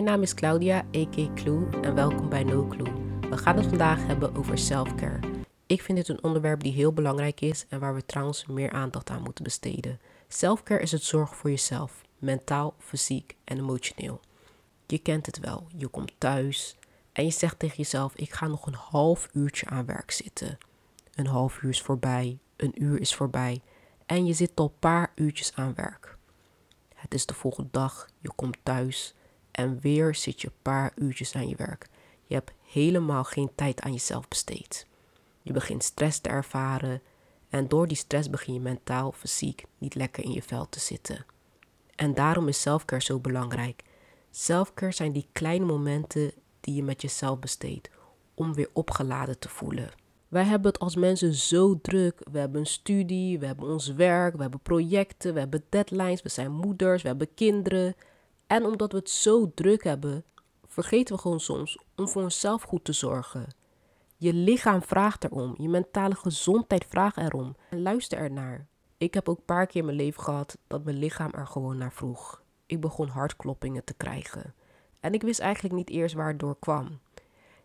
Mijn naam is Claudia, a.k.a. Clou, en welkom bij No Clou. We gaan het vandaag hebben over selfcare. Ik vind dit een onderwerp die heel belangrijk is en waar we trouwens meer aandacht aan moeten besteden. Selfcare is het zorgen voor jezelf, mentaal, fysiek en emotioneel. Je kent het wel, je komt thuis en je zegt tegen jezelf, ik ga nog een half uurtje aan werk zitten. Een half uur is voorbij, een uur is voorbij en je zit al een paar uurtjes aan werk. Het is de volgende dag, je komt thuis en weer zit je een paar uurtjes aan je werk. Je hebt helemaal geen tijd aan jezelf besteed. Je begint stress te ervaren en door die stress begin je mentaal, fysiek niet lekker in je vel te zitten. En daarom is selfcare zo belangrijk. Selfcare zijn die kleine momenten die je met jezelf besteedt om weer opgeladen te voelen. Wij hebben het als mensen zo druk. We hebben een studie, we hebben ons werk, we hebben projecten, we hebben deadlines, we zijn moeders, we hebben kinderen. En omdat we het zo druk hebben, vergeten we gewoon soms om voor onszelf goed te zorgen. Je lichaam vraagt erom, je mentale gezondheid vraagt erom en luister ernaar. Ik heb ook een paar keer in mijn leven gehad dat mijn lichaam er gewoon naar vroeg. Ik begon hartkloppingen te krijgen en ik wist eigenlijk niet eerst waar het door kwam.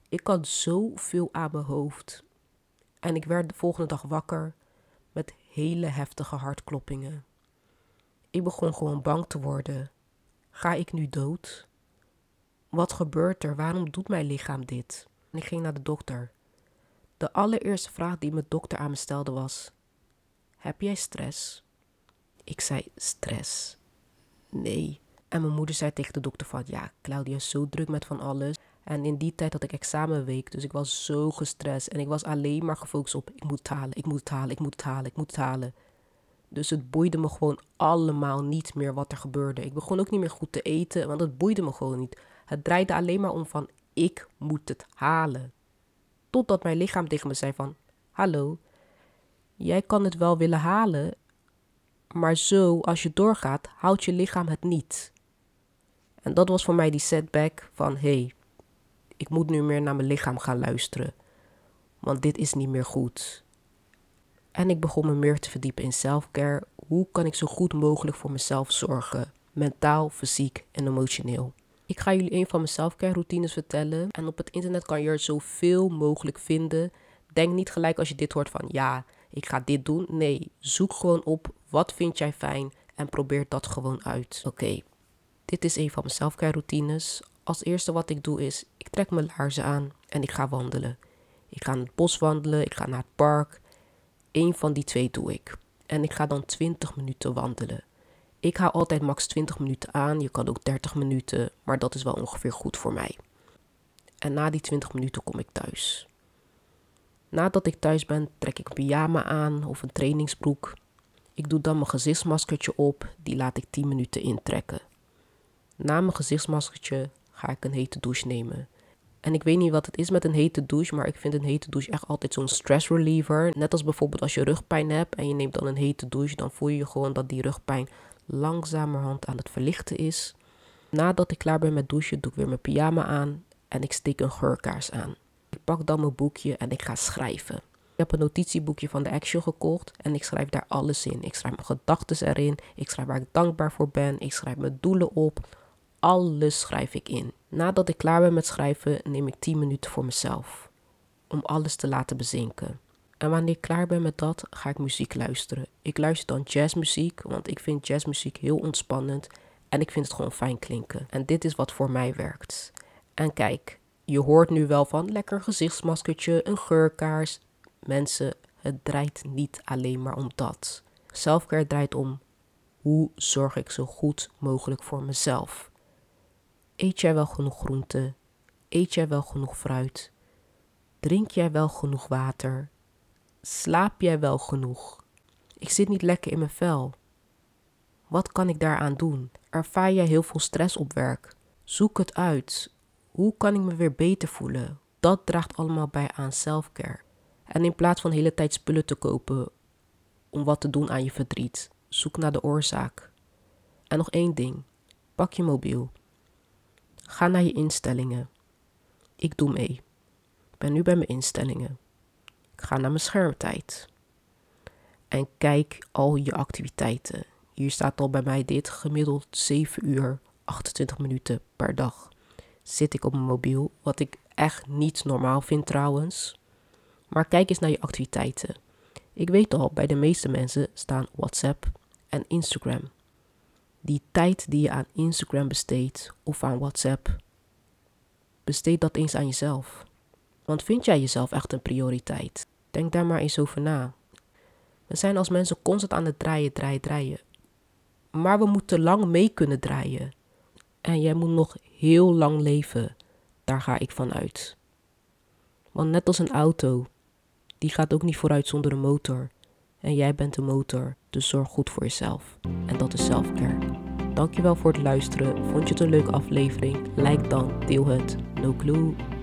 Ik had zoveel aan mijn hoofd en ik werd de volgende dag wakker met hele heftige hartkloppingen. Ik begon gewoon bang te worden. Ga ik nu dood? Wat gebeurt er? Waarom doet mijn lichaam dit? En ik ging naar de dokter. De allereerste vraag die mijn dokter aan me stelde was, heb jij stress? Ik zei, stress? Nee. En mijn moeder zei tegen de dokter van, ja, Claudia is zo druk met van alles. En in die tijd had ik examenweek, dus ik was zo gestrest. En ik was alleen maar gefocust op, ik moet het halen. Dus het boeide me gewoon allemaal niet meer wat er gebeurde. Ik begon ook niet meer goed te eten, want het boeide me gewoon niet. Het draaide alleen maar om van, ik moet het halen. Totdat mijn lichaam tegen me zei van, hallo, jij kan het wel willen halen, maar zo, als je doorgaat, houdt je lichaam het niet. En dat was voor mij die setback van, hey, ik moet nu meer naar mijn lichaam gaan luisteren, want dit is niet meer goed. En ik begon me meer te verdiepen in selfcare. Hoe kan ik zo goed mogelijk voor mezelf zorgen? Mentaal, fysiek en emotioneel. Ik ga jullie een van mijn selfcare routines vertellen. En op het internet kan je er zoveel mogelijk vinden. Denk niet gelijk als je dit hoort van ja, ik ga dit doen. Nee, zoek gewoon op wat vind jij fijn en probeer dat gewoon uit. Oké, dit is een van mijn selfcare routines. Als eerste wat ik doe is, ik trek mijn laarzen aan en ik ga wandelen. Ik ga naar het bos wandelen, ik ga naar het park. Eén van die twee doe ik. En ik ga dan 20 minuten wandelen. Ik hou altijd max 20 minuten aan. Je kan ook 30 minuten. Maar dat is wel ongeveer goed voor mij. En na die 20 minuten kom ik thuis. Nadat ik thuis ben, trek ik een pyjama aan of een trainingsbroek. Ik doe dan mijn gezichtsmaskertje op. Die laat ik 10 minuten intrekken. Na mijn gezichtsmaskertje ga ik een hete douche nemen. En ik weet niet wat het is met een hete douche, maar ik vind een hete douche echt altijd zo'n stress reliever. Net als bijvoorbeeld als je rugpijn hebt en je neemt dan een hete douche, dan voel je gewoon dat die rugpijn langzamerhand aan het verlichten is. Nadat ik klaar ben met douchen, doe ik weer mijn pyjama aan en ik steek een geurkaars aan. Ik pak dan mijn boekje en ik ga schrijven. Ik heb een notitieboekje van de Action gekocht en ik schrijf daar alles in. Ik schrijf mijn gedachten erin, ik schrijf waar ik dankbaar voor ben, ik schrijf mijn doelen op. Alles schrijf ik in. Nadat ik klaar ben met schrijven, neem ik 10 minuten voor mezelf. Om alles te laten bezinken. En wanneer ik klaar ben met dat, ga ik muziek luisteren. Ik luister dan jazzmuziek, want ik vind jazzmuziek heel ontspannend. En ik vind het gewoon fijn klinken. En dit is wat voor mij werkt. En kijk, je hoort nu wel van lekker gezichtsmaskertje, een geurkaars. Mensen, het draait niet alleen maar om dat. Selfcare draait om, hoe zorg ik zo goed mogelijk voor mezelf? Eet jij wel genoeg groente? Eet jij wel genoeg fruit? Drink jij wel genoeg water? Slaap jij wel genoeg? Ik zit niet lekker in mijn vel. Wat kan ik daaraan doen? Ervaar jij heel veel stress op werk? Zoek het uit. Hoe kan ik me weer beter voelen? Dat draagt allemaal bij aan selfcare. En in plaats van de hele tijd spullen te kopen om wat te doen aan je verdriet, zoek naar de oorzaak. En nog één ding. Pak je mobiel. Ga naar je instellingen. Ik doe mee. Ik ben nu bij mijn instellingen. Ik ga naar mijn schermtijd. En kijk al je activiteiten. Hier staat al bij mij dit gemiddeld 7 uur, 28 minuten per dag. zit ik op mijn mobiel, wat ik echt niet normaal vind trouwens. Maar kijk eens naar je activiteiten. Ik weet al, bij de meeste mensen staan WhatsApp en Instagram. Die tijd die je aan Instagram besteedt of aan WhatsApp, besteed dat eens aan jezelf. Want vind jij jezelf echt een prioriteit? Denk daar maar eens over na. We zijn als mensen constant aan het draaien. Maar we moeten lang mee kunnen draaien. En jij moet nog heel lang leven. Daar ga ik van uit. Want net als een auto, die gaat ook niet vooruit zonder een motor. En jij bent de motor, dus zorg goed voor jezelf. En dat is selfcare. Dankjewel voor het luisteren. Vond je het een leuke aflevering? Like dan, deel het. No Clou.